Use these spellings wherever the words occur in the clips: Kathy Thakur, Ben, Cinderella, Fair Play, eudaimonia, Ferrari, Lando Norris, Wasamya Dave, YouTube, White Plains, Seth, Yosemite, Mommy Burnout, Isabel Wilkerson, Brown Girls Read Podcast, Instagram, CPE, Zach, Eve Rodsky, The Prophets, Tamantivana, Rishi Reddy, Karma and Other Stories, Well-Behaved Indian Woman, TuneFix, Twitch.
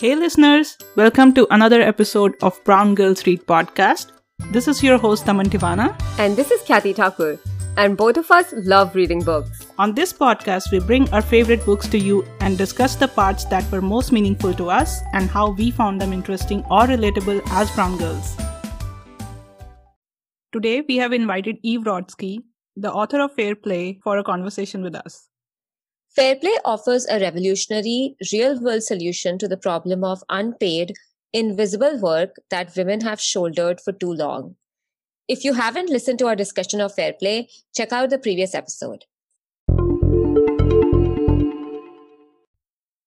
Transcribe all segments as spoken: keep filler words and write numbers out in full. Hey listeners, welcome to another episode of Brown Girls Read Podcast. This is your host Tamantivana. And this is Kathy Thakur. And both of us love reading books. On this podcast, we bring our favorite books to you and discuss the parts that were most meaningful to us and how we found them interesting or relatable as brown girls. Today, we have invited Eve Rodsky, the author of Fair Play, for a conversation with us. Fair Play offers a revolutionary, real-world solution to the problem of unpaid, invisible work that women have shouldered for too long. If you haven't listened to our discussion of Fair Play, check out the previous episode.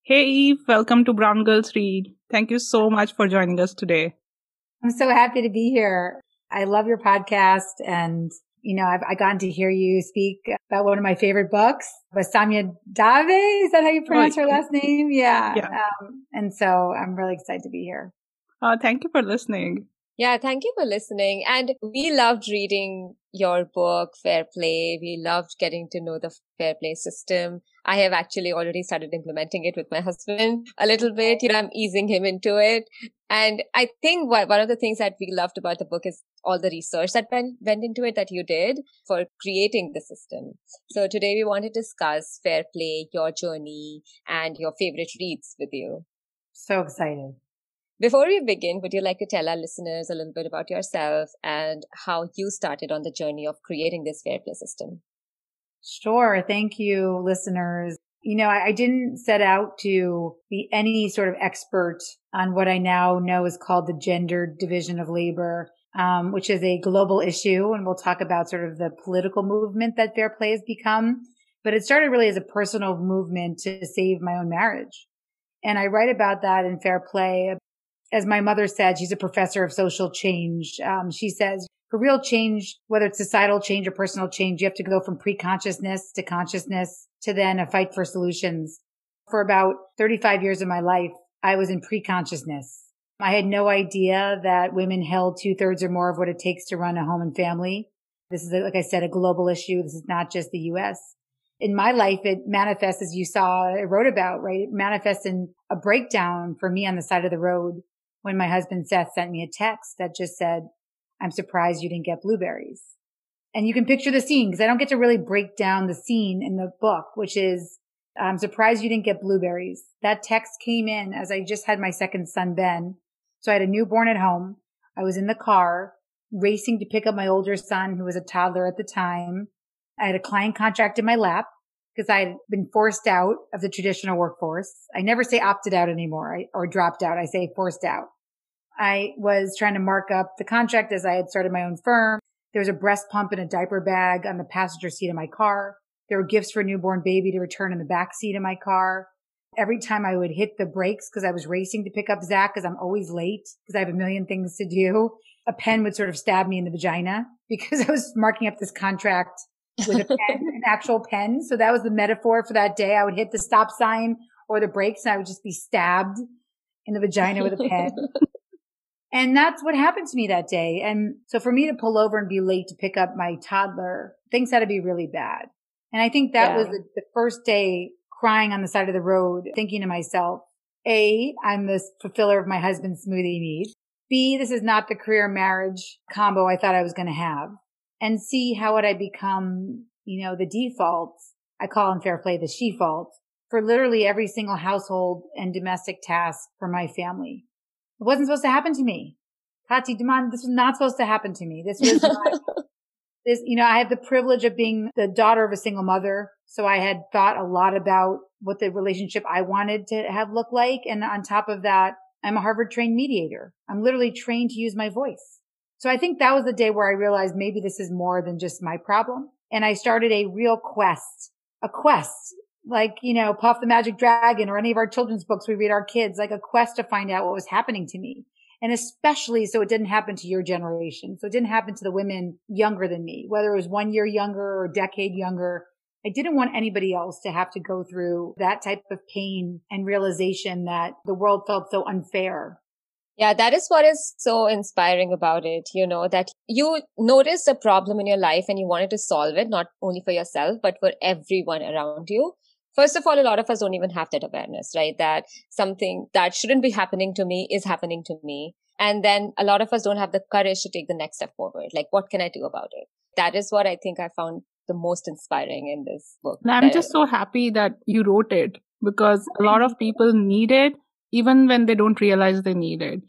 Hey Eve, welcome to Brown Girls Read. Thank you so much for joining us today. I'm so happy to be here. I love your podcast and you know, I've I gotten to hear you speak about one of my favorite books, Wasamya Dave. Is that how you pronounce her last name? Yeah. yeah. Um, and so I'm really excited to be here. Uh, thank you for listening. Yeah, thank you for listening. And we loved reading your book, Fair Play. We loved getting to know the Fair Play system. I have actually already started implementing it with my husband a little bit. You know, I'm easing him into it. And I think one of the things that we loved about the book is all the research that went into it that you did for creating the system. So today we want to discuss Fair Play, your journey, and your favorite reads with you. So excited. Before we begin, would you like to tell our listeners a little bit about yourself and how you started on the journey of creating this Fair Play system? Sure. Thank you, listeners. You know, I, I didn't set out to be any sort of expert on what I now know is called the gendered division of labor, um, which is a global issue. And we'll talk about sort of the political movement that Fair Play has become. But it started really as a personal movement to save my own marriage. And I write about that in Fair Play. As my mother said, she's a professor of social change. Um, she says, for real change, whether it's societal change or personal change, you have to go from pre-consciousness to consciousness to then a fight for solutions. For about thirty-five years of my life, I was in pre-consciousness. I had no idea that women held two-thirds or more of what it takes to run a home and family. This is, like I said, a global issue. This is not just the U S. In my life, it manifests, as you saw, I wrote about, right? It manifests in a breakdown for me on the side of the road. When my husband, Seth, sent me a text that just said, I'm surprised you didn't get blueberries. And you can picture the scene because I don't get to really break down the scene in the book, which is, I'm surprised you didn't get blueberries. That text came in as I just had my second son, Ben. So I had a newborn at home. I was in the car racing to pick up my older son, who was a toddler at the time. I had a client contract in my lap because I had been forced out of the traditional workforce. I never say opted out anymore or dropped out. I say forced out. I was trying to mark up the contract as I had started my own firm. There was a breast pump and a diaper bag on the passenger seat of my car. There were gifts for a newborn baby to return in the back seat of my car. Every time I would hit the brakes because I was racing to pick up Zach because I'm always late because I have a million things to do, a pen would sort of stab me in the vagina because I was marking up this contract with a pen, an actual pen. So that was the metaphor for that day. I would hit the stop sign or the brakes and I would just be stabbed in the vagina with a pen. And that's what happened to me that day. And so for me to pull over and be late to pick up my toddler, things had to be really bad. And I think that yeah. was the, the first day crying on the side of the road, thinking to myself, A, I'm the fulfiller of my husband's smoothie needs. B, this is not the career marriage combo I thought I was going to have. And see, how would I become, you know, the default? I call in Fair Play the she-fault for literally every single household and domestic task for my family. It wasn't supposed to happen to me. Kathy, Duman, this was not supposed to happen to me. This was not, this, you know, I have the privilege of being the daughter of a single mother. So I had thought a lot about what the relationship I wanted to have looked like. And on top of that, I'm a Harvard trained mediator. I'm literally trained to use my voice. So I think that was the day where I realized maybe this is more than just my problem. And I started a real quest, a quest like, you know, Puff the Magic Dragon or any of our children's books we read our kids, like a quest to find out what was happening to me. And especially so it didn't happen to your generation. So it didn't happen to the women younger than me, whether it was one year younger or a decade younger. I didn't want anybody else to have to go through that type of pain and realization that the world felt so unfair. Yeah, that is what is so inspiring about it, you know, that you noticed a problem in your life and you wanted to solve it, not only for yourself, but for everyone around you. First of all, a lot of us don't even have that awareness, right? That something that shouldn't be happening to me is happening to me. And then a lot of us don't have the courage to take the next step forward. Like, what can I do about it? That is what I think I found the most inspiring in this book. And I'm just so happy that you wrote it, because a lot of people need it, even when they don't realize they need it.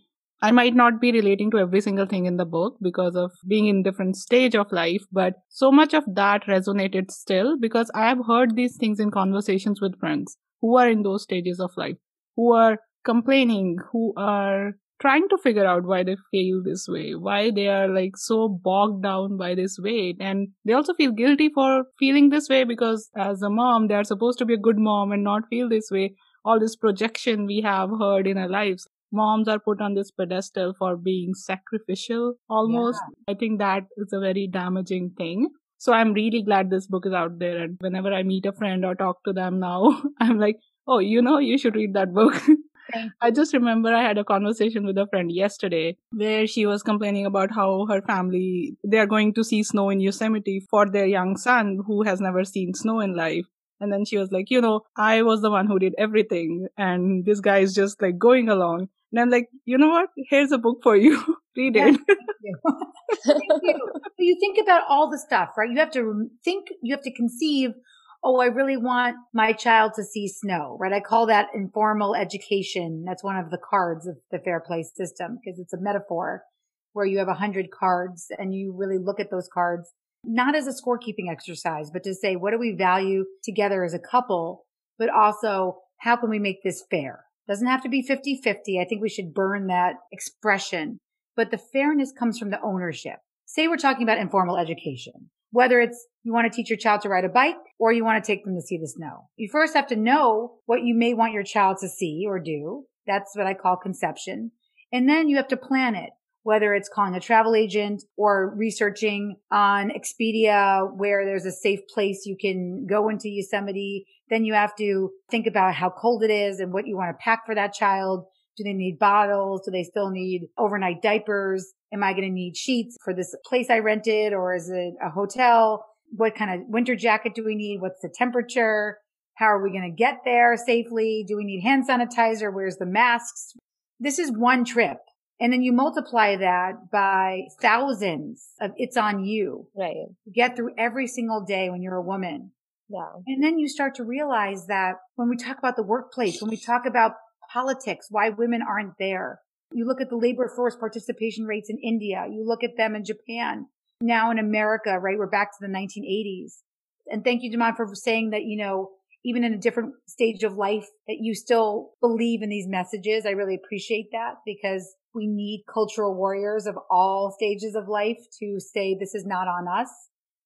I might not be relating to every single thing in the book because of being in different stage of life, but so much of that resonated still, because I have heard these things in conversations with friends who are in those stages of life, who are complaining, who are trying to figure out why they feel this way, why they are like so bogged down by this weight. And they also feel guilty for feeling this way because as a mom, they are supposed to be a good mom and not feel this way. All this projection we have heard in our lives. Moms are put on this pedestal for being sacrificial almost. Yeah. I think that is a very damaging thing. So I'm really glad this book is out there. And whenever I meet a friend or talk to them now, I'm like, oh, you know, you should read that book. I just remember I had a conversation with a friend yesterday where she was complaining about how her family, they're going to see snow in Yosemite for their young son who has never seen snow in life. And then she was like, you know, I was the one who did everything and this guy is just like going along. And I'm like, you know what? Here's a book for you. Read it. Yes, thank you. Thank you. So you think about all the stuff, right? You have to think, you have to conceive, oh, I really want my child to see snow, right? I call that informal education. That's one of the cards of the Fair Play system because it's a metaphor where you have one hundred cards and you really look at those cards, not as a scorekeeping exercise, but to say, what do we value together as a couple, but also how can we make this fair? Doesn't have to be fifty-fifty. I think we should burn that expression. But the fairness comes from the ownership. Say we're talking about informal education, whether it's you want to teach your child to ride a bike or you want to take them to see the snow. You first have to know what you may want your child to see or do. That's what I call conception. And then you have to plan it, whether it's calling a travel agent or researching on Expedia where there's a safe place you can go into Yosemite. Then you have to think about how cold it is and what you want to pack for that child. Do they need bottles? Do they still need overnight diapers? Am I going to need sheets for this place I rented, or is it a hotel? What kind of winter jacket do we need? What's the temperature? How are we going to get there safely? Do we need hand sanitizer? Where's the masks? This is one trip. And then you multiply that by thousands of it's on you. Right. You get through every single day when you're a woman. Yeah. And then you start to realize that when we talk about the workplace, when we talk about politics, why women aren't there. You look at the labor force participation rates in India. You look at them in Japan. Now in America, right? We're back to the nineteen eighties. And thank you, Daman, for saying that, you know, even in a different stage of life, that you still believe in these messages. I really appreciate that because we need cultural warriors of all stages of life to say this is not on us.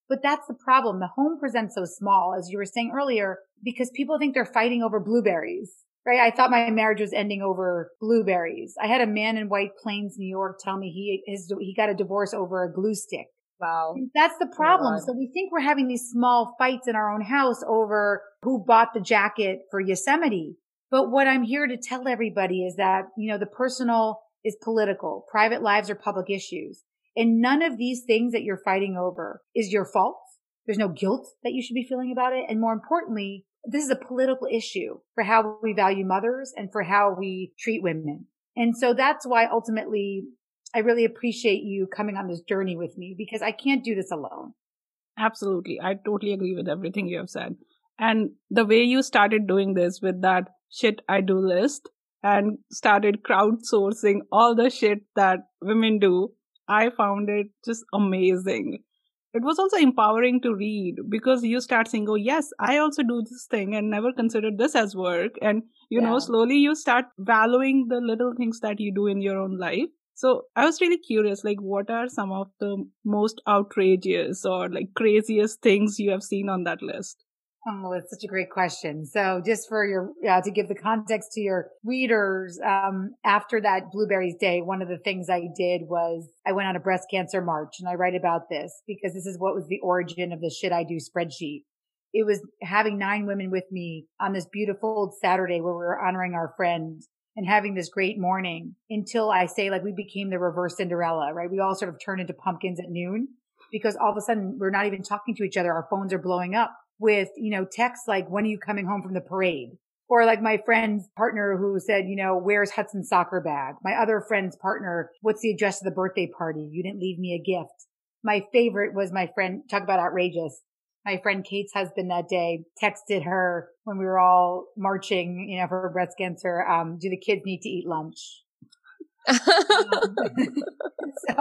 But that's the problem. The home presents so small, as you were saying earlier, because people think they're fighting over blueberries, right? I thought my marriage was ending over blueberries. I had a man in White Plains, New York, tell me he his, he got a divorce over a glue stick. Wow. And that's the problem. So we think we're having these small fights in our own house over who bought the jacket for Yosemite. But what I'm here to tell everybody is that, you know, the personal is political. Private lives are public issues. And none of these things that you're fighting over is your fault. There's no guilt that you should be feeling about it. And more importantly, this is a political issue for how we value mothers and for how we treat women. And so that's why ultimately I really appreciate you coming on this journey with me, because I can't do this alone. Absolutely. I totally agree with everything you have said. And the way you started doing this with that shit I do list and started crowdsourcing all the shit that women do, I found it just amazing. It was also empowering to read because you start saying, oh, yes, I also do this thing and never considered this as work. And, you yeah. know, slowly you start valuing the little things that you do in your own life. So I was really curious, like, what are some of the most outrageous or like craziest things you have seen on that list? Oh, that's such a great question. So just for your, uh, to give the context to your readers, um, after that Blueberries Day, one of the things I did was I went on a breast cancer march, and I write about this because this is what was the origin of the shit I do spreadsheet. It was having nine women with me on this beautiful Saturday where we were honoring our friend and having this great morning until I say, like, we became the reverse Cinderella, right? We all sort of turned into pumpkins at noon because all of a sudden we're not even talking to each other. Our phones are blowing up. with, you know, texts like, when are you coming home from the parade? Or like my friend's partner who said, you know, where's Hudson's soccer bag? My other friend's partner, what's the address of the birthday party? You didn't leave me a gift. My favorite was my friend, talk about outrageous. My friend Kate's husband that day texted her when we were all marching, you know, for her breast cancer, um, do the kids need to eat lunch? um, so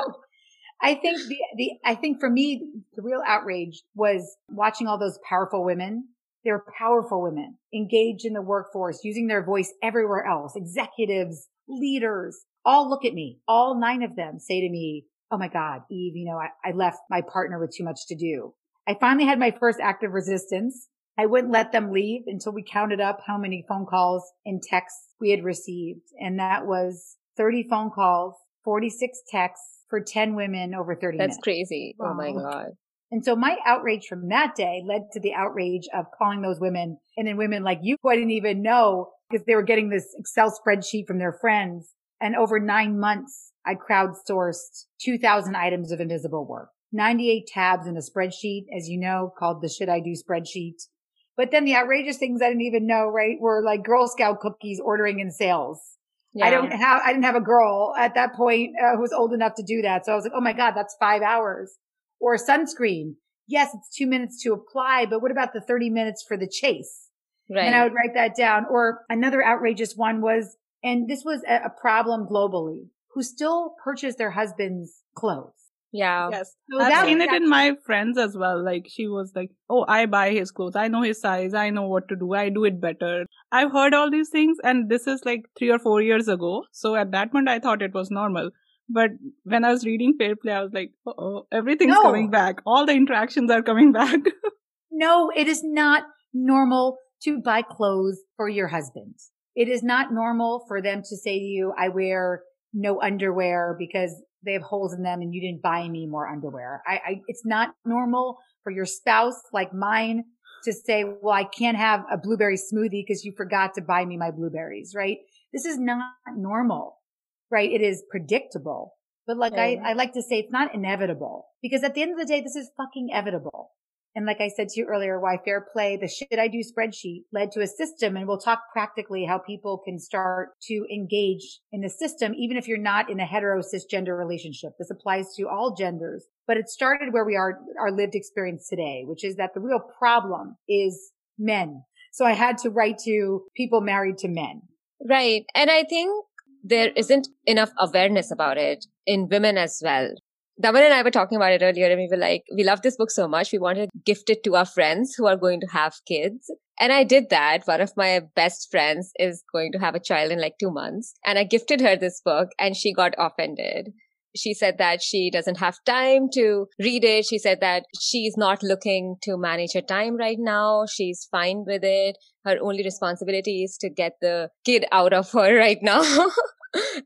I think the, the, I think for me, the real outrage was watching all those powerful women. They were powerful women engaged in the workforce, using their voice everywhere else. Executives, leaders, all look at me. All nine of them say to me, oh my God, Eve, you know, I, I left my partner with too much to do. I finally had my first act of resistance. I wouldn't let them leave until we counted up how many phone calls and texts we had received. And that was thirty phone calls, forty-six texts for ten women over thirty That's minutes. That's crazy. Wow. Oh my God. And so my outrage from that day led to the outrage of calling those women, and then women like you who I didn't even know, because they were getting this Excel spreadsheet from their friends. And over nine months, I crowdsourced two thousand items of invisible work, ninety-eight tabs in a spreadsheet, as you know, called the Should I Do spreadsheet. But then the outrageous things I didn't even know, right, were like Girl Scout cookies ordering in sales. Yeah. I don't have, I didn't have a girl at that point uh, who was old enough to do that. So I was like, oh my God, that's five hours. Or sunscreen. Yes, it's two minutes to apply, but what about the thirty minutes for the chase? Right. And I would write that down. Or another outrageous one was, and this was a problem globally, who still purchased their husband's clothes. Yeah. Yes. So I've seen it actually in my friends as well. Like she was like, oh, I buy his clothes. I know his size. I know what to do. I do it better. I've heard all these things. And this is like three or four years ago. So at that point, I thought it was normal. But when I was reading Fair Play, I was like, uh-oh, everything's no. coming back. All the interactions are coming back. No, it is not normal to buy clothes for your husband. It is not normal for them to say to you, I wear no underwear because they have holes in them and you didn't buy me more underwear. I, I it's not normal for your spouse like mine to say, well, I can't have a blueberry smoothie because you forgot to buy me my blueberries, right? This is not normal. Right. It is predictable. But like yeah. I, I like to say, it's not inevitable, because at the end of the day, this is fucking evitable. And like I said to you earlier, why Fair Play, the Should I Do spreadsheet led to a system. And we'll talk practically how people can start to engage in the system, even if you're not in a hetero cisgender relationship. This applies to all genders, but it started where we are, our lived experience today, which is that the real problem is men. So I had to write to people married to men. Right. And I think there isn't enough awareness about it in women as well. Daman and I were talking about it earlier, and we were like, we love this book so much. We want to gift it to our friends who are going to have kids. And I did that. One of my best friends is going to have a child in like two months. And I gifted her this book, and she got offended. She said that she doesn't have time to read it. She said that she's not looking to manage her time right now. She's fine with it. Her only responsibility is to get the kid out of her right now.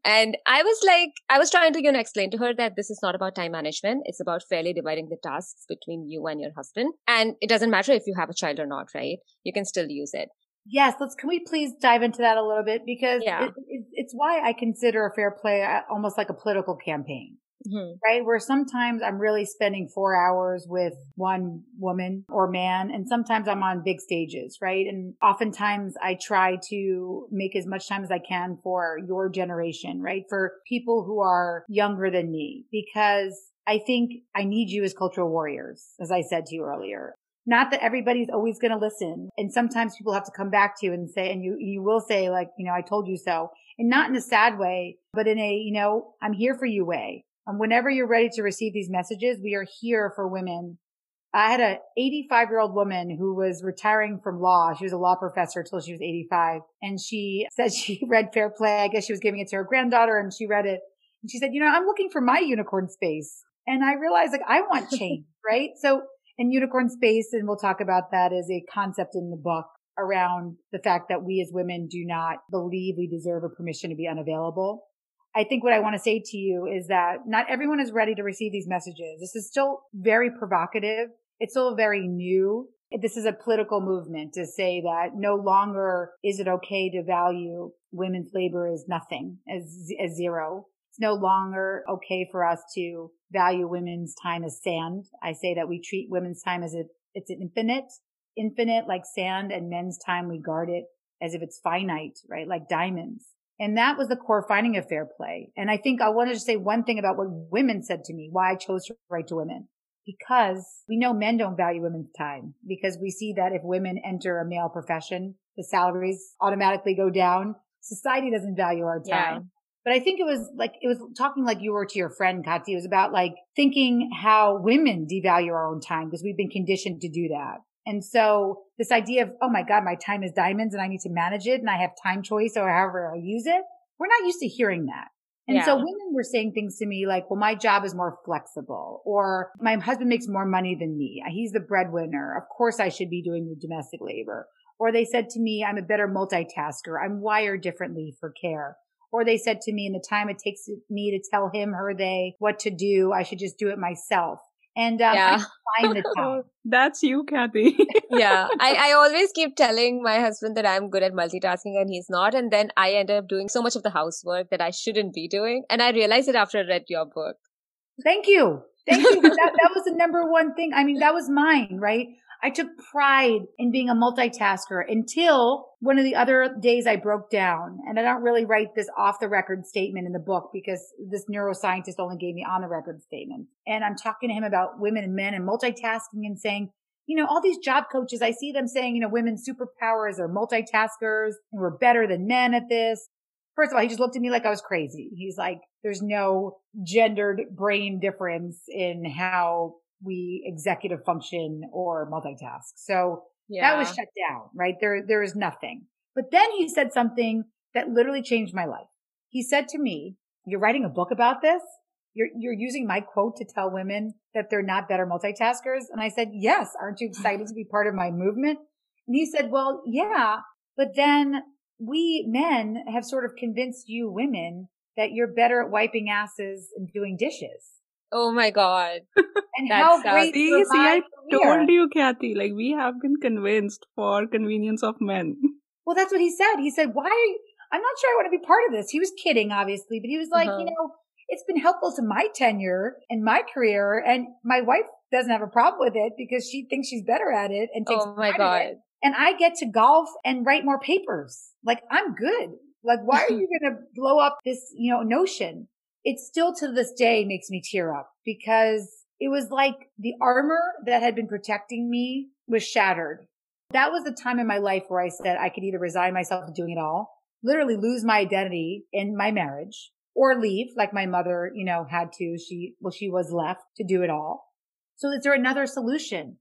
And I was like, I was trying to, you know, explain to her that this is not about time management. It's about fairly dividing the tasks between you and your husband. And it doesn't matter if you have a child or not, right? You can still use it. Yes, let's. Can we please dive into that a little bit? Because yeah. it, it, it's why I consider a Fair Play almost like a political campaign, mm-hmm. right? Where sometimes I'm really spending four hours with one woman or man, and sometimes I'm on big stages, right? And oftentimes I try to make as much time as I can for your generation, right? For people who are younger than me, because I think I need you as cultural warriors, as I said to you earlier. Not that everybody's always going to listen. And sometimes people have to come back to you and say, and you, you will say like, you know, I told you so, and not in a sad way, but in a, you know, I'm here for you way. And whenever you're ready to receive these messages, we are here for women. I had an eighty-five year old woman who was retiring from law. She was a law professor till she was eighty-five. And she said she read Fair Play. I guess she was giving it to her granddaughter, and she read it. And she said, you know, I'm looking for my unicorn space. And I realized like, I want change, right? So, and unicorn space, and we'll talk about that as a concept in the book around the fact that we as women do not believe we deserve a permission to be unavailable. I think what I want to say to you is that not everyone is ready to receive these messages. This is still very provocative. It's still very new. This is a political movement to say that no longer is it okay to value women's labor as nothing, as, as zero. It's no longer okay for us to value women's time as sand. I say that we treat women's time as a, it's an infinite. infinite like sand, and men's time we guard it as if it's finite, right? Like diamonds. And that was the core finding of Fair Play. And I think I wanted to say one thing about what women said to me, why I chose to write to women, because we know men don't value women's time, because we see that if women enter a male profession, the salaries automatically go down. Society doesn't value our time. Yeah. But I think it was like, it was talking like you were to your friend, Kathy. It was about like thinking how women devalue our own time because we've been conditioned to do that. And so this idea of, oh my God, my time is diamonds and I need to manage it and I have time choice or however I use it. We're not used to hearing that. And yeah. so women were saying things to me like, well, my job is more flexible, or my husband makes more money than me. He's the breadwinner. Of course I should be doing the domestic labor. Or they said to me, I'm a better multitasker. I'm wired differently for care. Or they said to me, in the time it takes me to tell him, her, they what to do, I should just do it myself. And um, yeah. I find the time. That's you, Kathy. yeah. I, I always keep telling my husband that I'm good at multitasking and he's not. And then I end up doing so much of the housework that I shouldn't be doing. And I realized it after I read your book. Thank you. Thank you. that, that was the number one thing. I mean, that was mine, right? I took pride in being a multitasker until one of the other days I broke down. And I don't really write this off the record statement in the book because this neuroscientist only gave me on the record statement. And I'm talking to him about women and men and multitasking and saying, you know, all these job coaches, I see them saying, you know, women's superpowers are multitaskers and we're better than men at this. First of all, he just looked at me like I was crazy. He's like, there's no gendered brain difference in how we executive function or multitask. So yeah. that was shut down, right? There, there is nothing. But then he said something that literally changed my life. He said to me, you're writing a book about this? You're, you're using my quote to tell women that they're not better multitaskers? And I said, yes. Aren't you excited to be part of my movement? And he said, well, yeah, but then we men have sort of convinced you women that you're better at wiping asses and doing dishes. Oh my God. And That's how great See, see I career. told you, Kathy, like we have been convinced for convenience of men. Well, that's what he said. He said, why are you, I'm not sure I want to be part of this. He was kidding, obviously, but he was like, uh-huh. you know, it's been helpful to my tenure and my career. And my wife doesn't have a problem with it because she thinks she's better at it and takes oh my God. It. And I get to golf and write more papers. Like I'm good. Like, why are you going to blow up this, you know, notion? It still to this day makes me tear up because it was like the armor that had been protecting me was shattered. That was the time in my life where I said I could either resign myself to doing it all, literally lose my identity in my marriage, or leave like my mother, you know, had to. She, well, she was left to do it all. So is there another solution?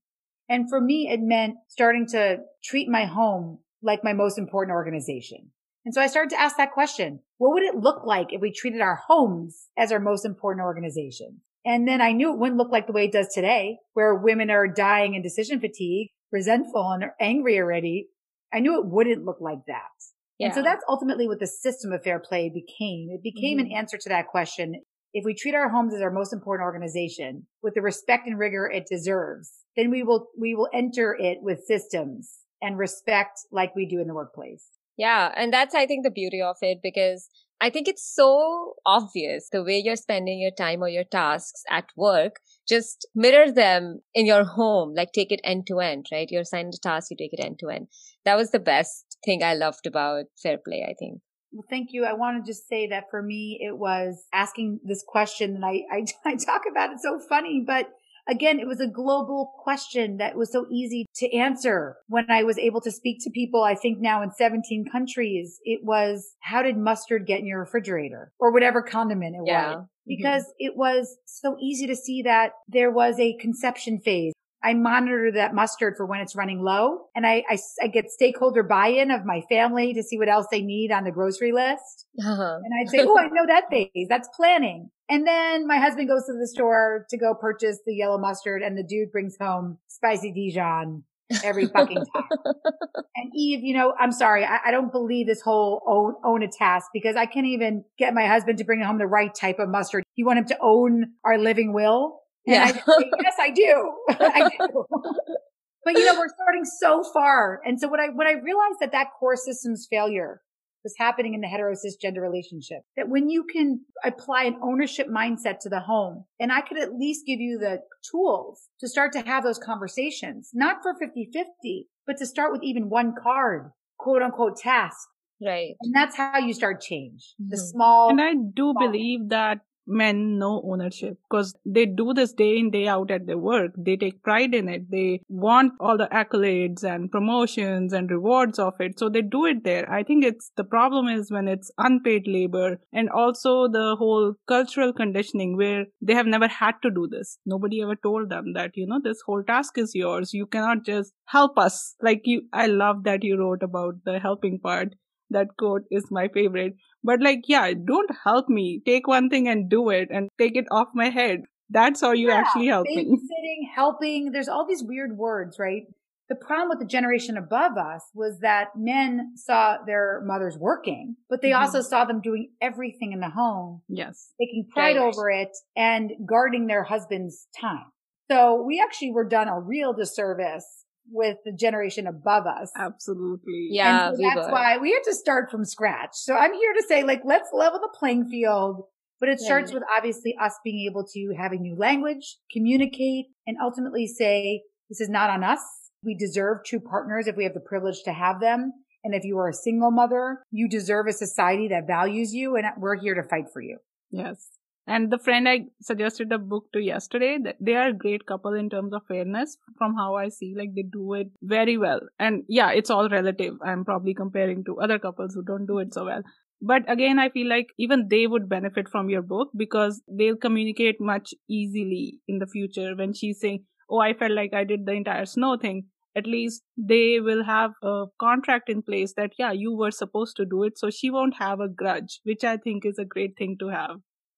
And for me, it meant starting to treat my home like my most important organization. And so I started to ask that question. What would it look like if we treated our homes as our most important organization? And then I knew it wouldn't look like the way it does today, where women are dying in decision fatigue, resentful and angry already. I knew it wouldn't look like that. Yeah. And so that's ultimately what the system of Fair Play became. It became mm-hmm. an answer to that question. If we treat our homes as our most important organization with the respect and rigor it deserves, then we will, we will enter it with systems and respect like we do in the workplace. Yeah. And that's, I think, the beauty of it, because I think it's so obvious the way you're spending your time or your tasks at work, just mirror them in your home, like take it end to end, right? You're assigned a task, you take it end to end. That was the best thing I loved about Fair Play, I think. Well, thank you. I want to just say that for me, it was asking this question that I, I, I talk about. It's so funny, but again, it was a global question that was so easy to answer when I was able to speak to people, I think now in seventeen countries. It was, how did mustard get in your refrigerator or whatever condiment it yeah. was? Because mm-hmm. it was so easy to see that there was a conception phase. I monitor that mustard for when it's running low, and I, I, I get stakeholder buy-in of my family to see what else they need on the grocery list. Uh-huh. And I'd say, oh, I know that phase. That's planning. And then my husband goes to the store to go purchase the yellow mustard, and the dude brings home spicy Dijon every fucking time. And Eve, you know, I'm sorry. I, I don't believe this whole own, own a task, because I can't even get my husband to bring home the right type of mustard. You want him to own our living will? And yeah. I just say, yes, I do. I do. But you know, we're starting so far. And so when I, when I realized that that core systems failure was happening in the heterosis gender relationship, that when you can apply an ownership mindset to the home, and I could at least give you the tools to start to have those conversations, not for fifty-fifty, but to start with even one card, quote unquote task. Right. And that's how you start change. Mm-hmm. The small. And I do small. believe that men know ownership because they do this day in, day out at their work. They take pride in it. They want all the accolades and promotions and rewards of it. So they do it there. I think it's the problem is when it's unpaid labor and also the whole cultural conditioning where they have never had to do this. Nobody ever told them that, you know, this whole task is yours. You cannot just help us. Like you, I love that you wrote about the helping part. That quote is my favorite. But like, yeah, don't help me. Take one thing and do it and take it off my head. That's how you yeah, actually help me. Babysitting, helping. There's all these weird words, right? The problem with the generation above us was that men saw their mothers working, but they mm-hmm. also saw them doing everything in the home. Yes. Taking pride right. over it and guarding their husband's time. So we actually were done a real disservice with the generation above us. Absolutely. Yeah. So that's why we had to start from scratch. So I'm here to say, like, let's level the playing field, but it starts yeah. with obviously us being able to have a new language, communicate, and ultimately say, this is not on us. We deserve true partners if we have the privilege to have them. And if you are a single mother, you deserve a society that values you, and we're here to fight for you. Yes. And the friend I suggested a book to yesterday, they are a great couple in terms of fairness from how I see, like they do it very well. And yeah, it's all relative. I'm probably comparing to other couples who don't do it so well. But again, I feel like even they would benefit from your book because they'll communicate much easily in the future when she's saying, oh, I felt like I did the entire snow thing. At least they will have a contract in place that, yeah, you were supposed to do it. So she won't have a grudge, which I think is a great thing to have.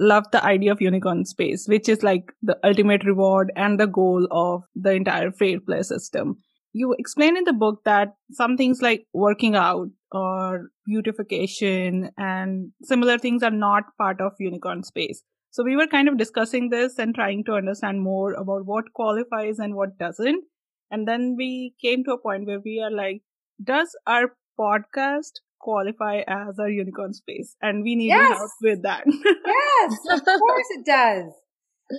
love the idea of unicorn space, which is like the ultimate reward and the goal of the entire fair play system. You explain in the book that some things like working out or beautification and similar things are not part of unicorn space. So we were kind of discussing this and trying to understand more about what qualifies and what doesn't. And then we came to a point where we are like, does our podcast qualify as a unicorn space, and we need yes. your help with that. Yes, of course it does.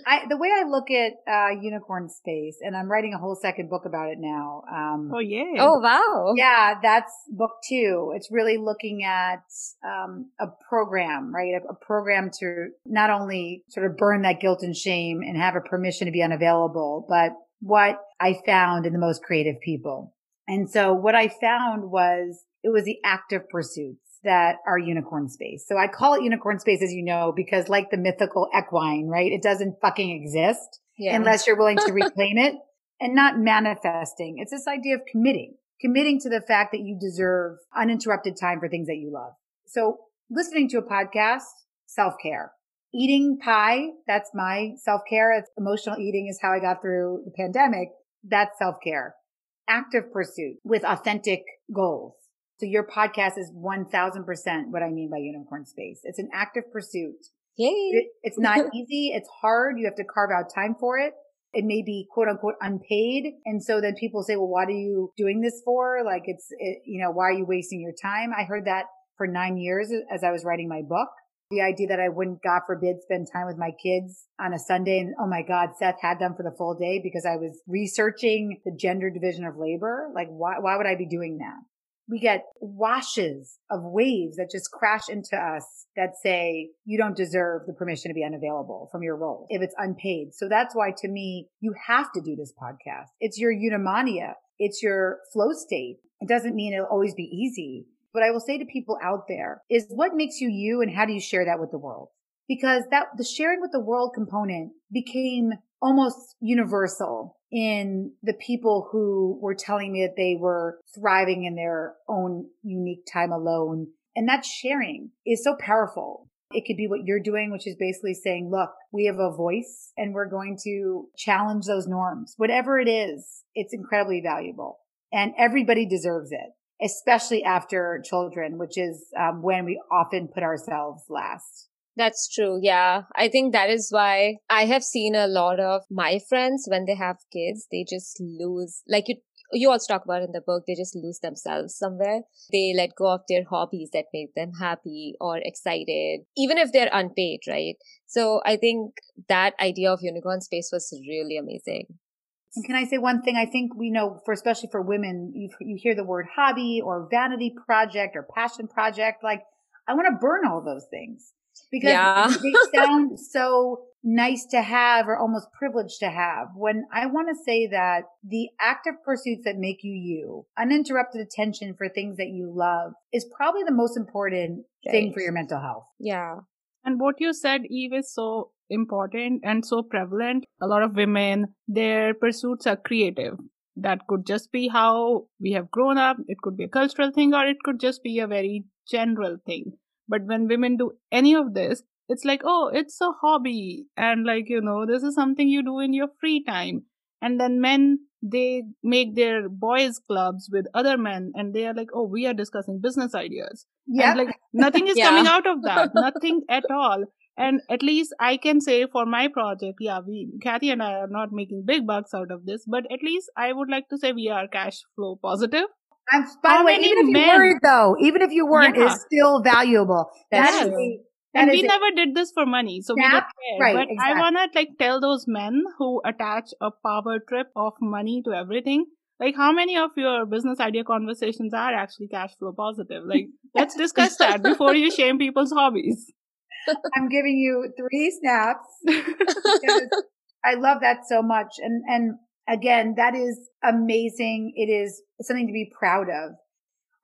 I, the way I look at uh, unicorn space, and I'm writing a whole second book about it now. Um, oh, yeah. Oh, wow. Yeah, that's book two. It's really looking at um, a program, right? A, a program to not only sort of burn that guilt and shame and have a permission to be unavailable, but what I found in the most creative people. And so what I found was it was the active pursuits that are unicorn space. So I call it unicorn space, as you know, because like the mythical equine, right? It doesn't fucking exist yeah. unless you're willing to reclaim it and not manifesting. It's this idea of committing, committing to the fact that you deserve uninterrupted time for things that you love. So listening to a podcast, self-care, eating pie. That's my self-care. It's emotional eating is how I got through the pandemic. That's self-care, active pursuit with authentic goals. So your podcast is one thousand percent what I mean by unicorn space. It's an active pursuit. Yay. It, it's not easy. It's hard. You have to carve out time for it. It may be quote unquote unpaid. And so then people say, well, what are you doing this for? Like it's, it, you know, why are you wasting your time? I heard that for nine years as I was writing my book. The idea that I wouldn't, God forbid, spend time with my kids on a Sunday. And oh my God, Seth had them for the full day because I was researching the gender division of labor. Like why, why would I be doing that? We get washes of waves that just crash into us that say, you don't deserve the permission to be unavailable from your role if it's unpaid. So that's why, to me, you have to do this podcast. It's your eudaimonia. It's your flow state. It doesn't mean it'll always be easy. But I will say to people out there is what makes you you and how do you share that with the world? Because that the sharing with the world component became almost universal in the people who were telling me that they were thriving in their own unique time alone. And that sharing is so powerful. It could be what you're doing, which is basically saying, look, we have a voice and we're going to challenge those norms. Whatever it is, it's incredibly valuable. and everybody deserves it, especially after children, which is um, when we often put ourselves last. That's true. Yeah. I think that is why I have seen a lot of my friends when they have kids, they just lose, like you, you also talk about in the book, they just lose themselves somewhere. They let go of their hobbies that make them happy or excited, even if they're unpaid, right? So I think that idea of unicorn space was really amazing. And can I say one thing? I think we know, for especially for women, you, you hear the word hobby or vanity project or passion project. Like, I want to burn all those things. Because yeah. They sound so nice to have or almost privileged to have. When I want to say that the active pursuits that make you you, uninterrupted attention for things that you love, is probably the most important right. thing for your mental health. Yeah. And what you said, Eve, is so important and so prevalent. A lot of women, their pursuits are creative. That could just be how we have grown up. It could be a cultural thing, or it could just be a very general thing. But when women do any of this, it's like, oh, it's a hobby. And like, you know, this is something you do in your free time. And then men, they make their boys clubs with other men. And they are like, oh, we are discussing business ideas. Yeah. And like, nothing is yeah. coming out of that. Nothing at all. And at least I can say for my project, yeah, we, Kathy and I are not making big bucks out of this. But at least I would like to say we are cash flow positive. I'm, by the way, even if you weren't, though, even if you weren't, yeah. it's still valuable. That's yes. true. That and we it. never did this for money, so yeah. we don't care. Right, but exactly. I want to like tell those men who attach a power trip of money to everything, like how many of your business idea conversations are actually cash flow positive? Like, let's discuss that before you shame people's hobbies. I'm giving you three snaps. I love that so much. And, and, Again, that is amazing. It is something to be proud of.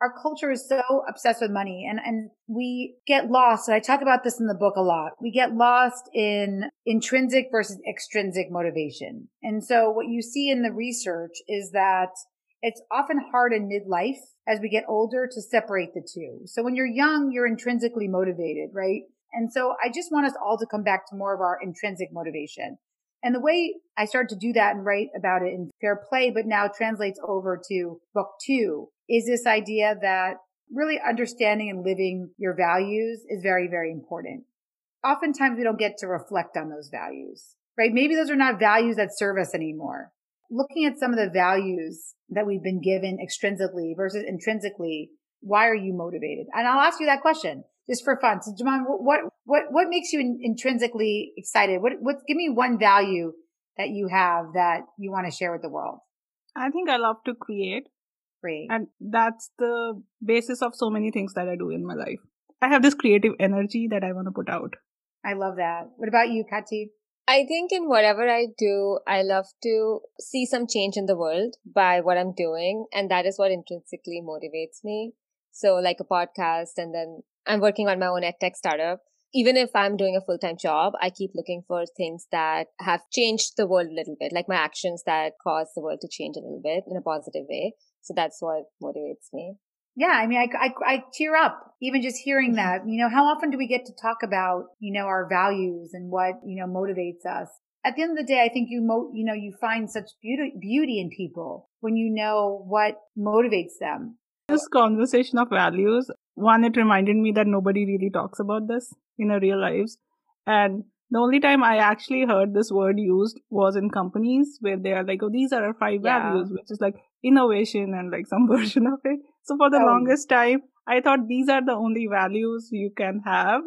Our culture is so obsessed with money, and, and we get lost. And I talk about this in the book a lot. We get lost in intrinsic versus extrinsic motivation. And so what you see in the research is that it's often hard in midlife as we get older to separate the two. So when you're young, you're intrinsically motivated, right? And so I just want us all to come back to more of our intrinsic motivation. And the way I started to do that and write about it in Fair Play, but now translates over to book two, is this idea that really understanding and living your values is very, very important. Oftentimes we don't get to reflect on those values, right? Maybe those are not values that serve us anymore. Looking at some of the values that we've been given extrinsically versus intrinsically, why are you motivated? And I'll ask you that question. Just for fun. So, Jaman, what what what makes you in, intrinsically excited? What what? Give me one value that you have that you want to share with the world. I think I love to create, Great. and that's the basis of so many things that I do in my life. I have this creative energy that I want to put out. I love that. What about you, Kathy? I think in whatever I do, I love to see some change in the world by what I'm doing, and that is what intrinsically motivates me. So, like a podcast, and then I'm working on my own edtech startup. Even if I'm doing a full-time job, I keep looking for things that have changed the world a little bit, like my actions that cause the world to change a little bit in a positive way. So that's what motivates me. Yeah, I mean, I, I, I tear up even just hearing that. You know, how often do we get to talk about, you know, our values and what, you know, motivates us? At the end of the day, I think you, mo- you know, you find such beauty, beauty in people when you know what motivates them. This conversation of values, one, it reminded me that nobody really talks about this in our real lives. And the only time I actually heard this word used was in companies where they are like, oh, these are our five yeah. values, which is like innovation and like some version of it. So for the oh. longest time, I thought these are the only values you can have.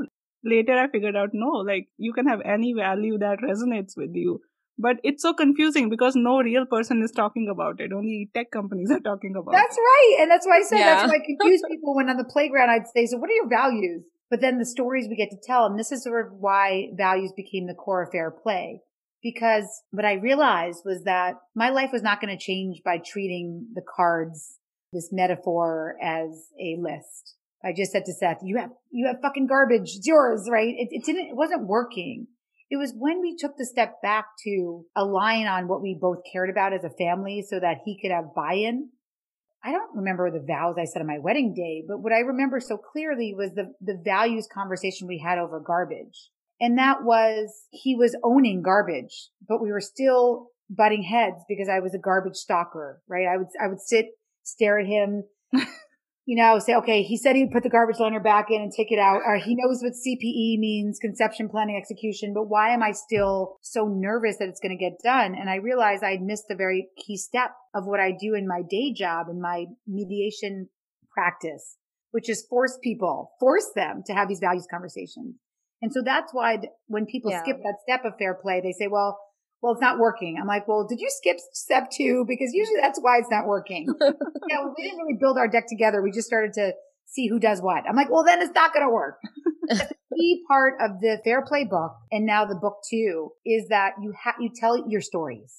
Later, I figured out, no, like you can have any value that resonates with you. But it's so confusing because no real person is talking about it. Only tech companies are talking about that's it. That's right. And that's why I said yeah. that's why I confuse people when on the playground I'd say, so what are your values? But then the stories we get to tell, and this is sort of why values became the core of Fair Play. Because what I realized was that my life was not going to change by treating the cards, this metaphor, as a list. I just said to Seth, you have you have fucking garbage. It's yours, right? It, it didn't. It wasn't working. It was when we took the step back to align on what we both cared about as a family so that he could have buy-in. I don't remember the vows I said on my wedding day, but what I remember so clearly was the, the values conversation we had over garbage. And that was, he was owning garbage, but we were still butting heads because I was a garbage stalker, right? I would, I would sit stare at him, you know, say, okay, he said he'd put the garbage liner back in and take it out, or he knows what C P E means, conception, planning, execution, but why am I still so nervous that it's going to get done? And I realized I'd missed the very key step of what I do in my day job, in my mediation practice, which is force people, force them to have these values conversations. And so that's why when people yeah. skip that step of fair play, they say, well, well, it's not working. I'm like, well, did you skip step two? Because usually that's why it's not working. You know, we didn't really build our deck together. We just started to see who does what. I'm like, well, then it's not going to work. The key part of the fair play book, and now the book two, is that you ha- you tell your stories.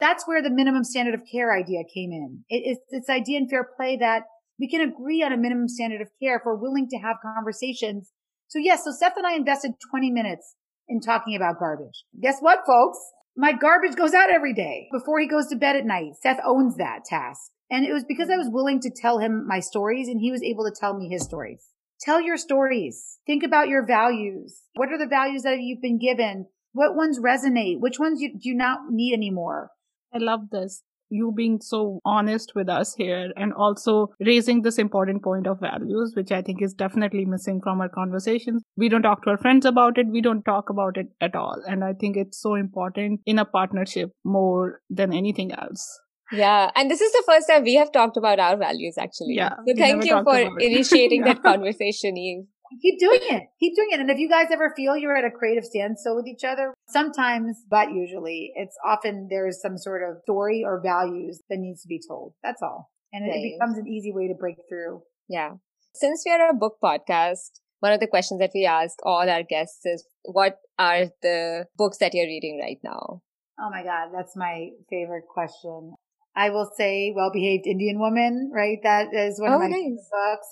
That's where the minimum standard of care idea came in. It is this idea in fair play that we can agree on a minimum standard of care if we're willing to have conversations. So yes, so Seth and I invested twenty minutes in talking about garbage. Guess what, folks? My garbage goes out every day before he goes to bed at night. Seth owns that task. And it was because I was willing to tell him my stories and he was able to tell me his stories. Tell your stories. Think about your values. What are the values that you've been given? What ones resonate? Which ones you do not need anymore? I love this. You being so honest with us here and also raising this important point of values, which I think is definitely missing from our conversations. We don't talk to our friends about it. We don't talk about it at all. And I think it's so important in a partnership more than anything else. Yeah. And this is the first time we have talked about our values, actually. Yeah, so thank you for initiating yeah. that conversation, Eve. Keep doing it. Keep doing it. And if you guys ever feel you're at a creative standstill with each other, sometimes, but usually, it's often there's some sort of story or values that needs to be told. That's all. And right. it becomes an easy way to break through. Yeah. Since we are a book podcast, one of the questions that we ask all our guests is, what are the books that you're reading right now? Oh my God, that's my favorite question. I will say Well-Behaved Indian Woman, right? That is one oh, of my nice. favorite books.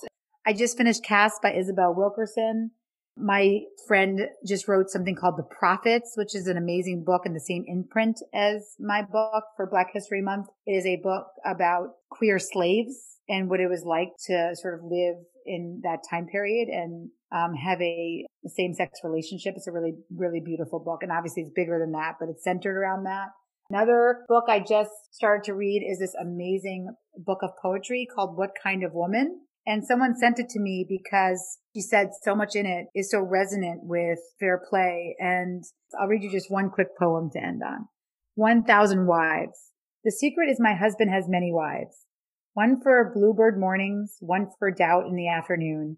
I just finished Cast by Isabel Wilkerson. My friend just wrote something called The Prophets, which is an amazing book in the same imprint as my book for Black History Month. It is a book about queer slaves and what it was like to sort of live in that time period and um, have a same-sex relationship. It's a really, really beautiful book. And obviously it's bigger than that, but it's centered around that. Another book I just started to read is this amazing book of poetry called What Kind of Woman? And someone sent it to me because she said so much in it is so resonant with fair play. And I'll read you just one quick poem to end on. one thousand wives. The secret is my husband has many wives. One for bluebird mornings, one for doubt in the afternoon,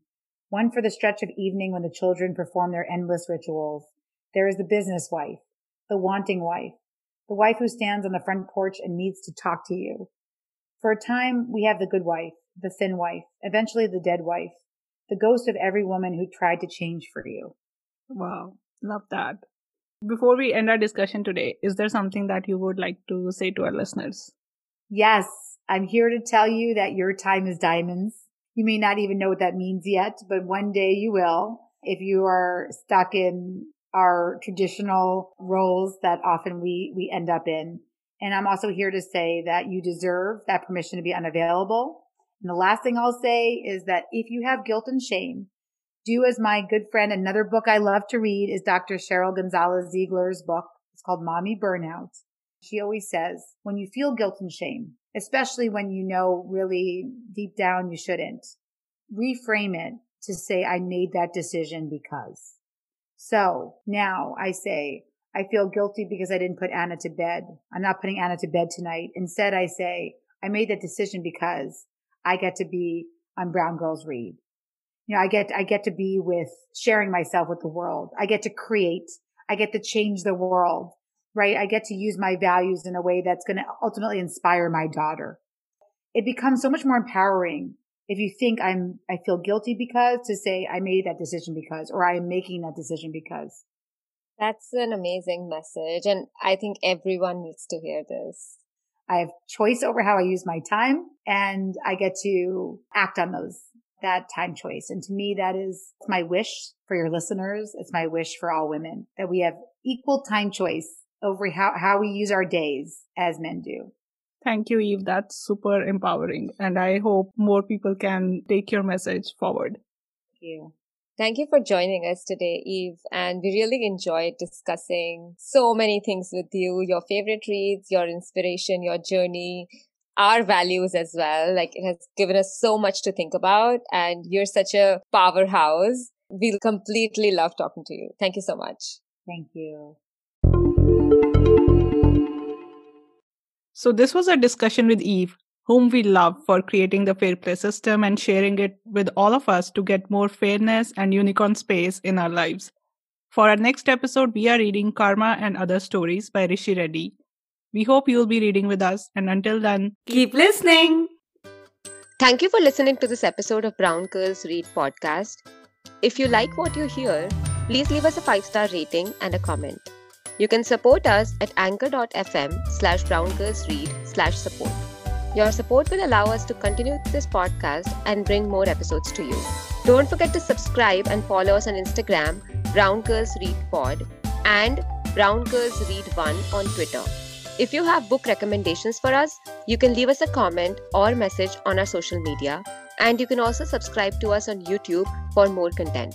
one for the stretch of evening when the children perform their endless rituals. There is the business wife, the wanting wife, the wife who stands on the front porch and needs to talk to you. For a time, we have the good wife, the thin wife, eventually the dead wife, the ghost of every woman who tried to change for you. Wow. Love that. Before we end our discussion today, is there something that you would like to say to our listeners? Yes. I'm here to tell you that your time is diamonds. You may not even know what that means yet, but one day you will. If you are stuck in our traditional roles that often we, we end up in. And I'm also here to say that you deserve that permission to be unavailable. And the last thing I'll say is that if you have guilt and shame, do as my good friend, another book I love to read is Doctor Cheryl Gonzalez-Ziegler's book. It's called Mommy Burnout. She always says, when you feel guilt and shame, especially when you know really deep down you shouldn't, reframe it to say, I made that decision because. So now I say, I feel guilty because I didn't put Anna to bed. I'm not putting Anna to bed tonight. Instead, I say, I made that decision because I get to be on Brown Girls Read. You know, I get, I get to be with sharing myself with the world. I get to create. I get to change the world, right? I get to use my values in a way that's going to ultimately inspire my daughter. It becomes so much more empowering if you think I'm, I feel guilty because to say I made that decision because, or I am making that decision because. That's an amazing message. And I think everyone needs to hear this. I have choice over how I use my time and I get to act on those, that time choice. And to me, that is my wish for your listeners. It's my wish for all women that we have equal time choice over how, how we use our days as men do. Thank you, Eve. That's super empowering. And I hope more people can take your message forward. Thank you. Thank you for joining us today, Eve. And we really enjoyed discussing so many things with you, your favorite reads, your inspiration, your journey. our values as well. Like, it has given us so much to think about, and you're such a powerhouse. We completely love talking to you. Thank you so much. Thank you. So this was our discussion with Eve, whom we love for creating the Fair Play system and sharing it with all of us to get more fairness and unicorn space in our lives. For our next episode, we are reading Karma and Other Stories by Rishi Reddy. We hope you'll be reading with us, and until then, keep listening. Thank you for listening to this episode of Brown Girls Read Podcast. If you like what you hear, please leave us a five-star rating and a comment. You can support us at anchor.fm slash browngirlsread slash support. Your support will allow us to continue this podcast and bring more episodes to you. Don't forget to subscribe and follow us on Instagram, Brown Girls Read Pod, and Brown Girls Read One on Twitter. If you have book recommendations for us, you can leave us a comment or message on our social media, and you can also subscribe to us on YouTube for more content.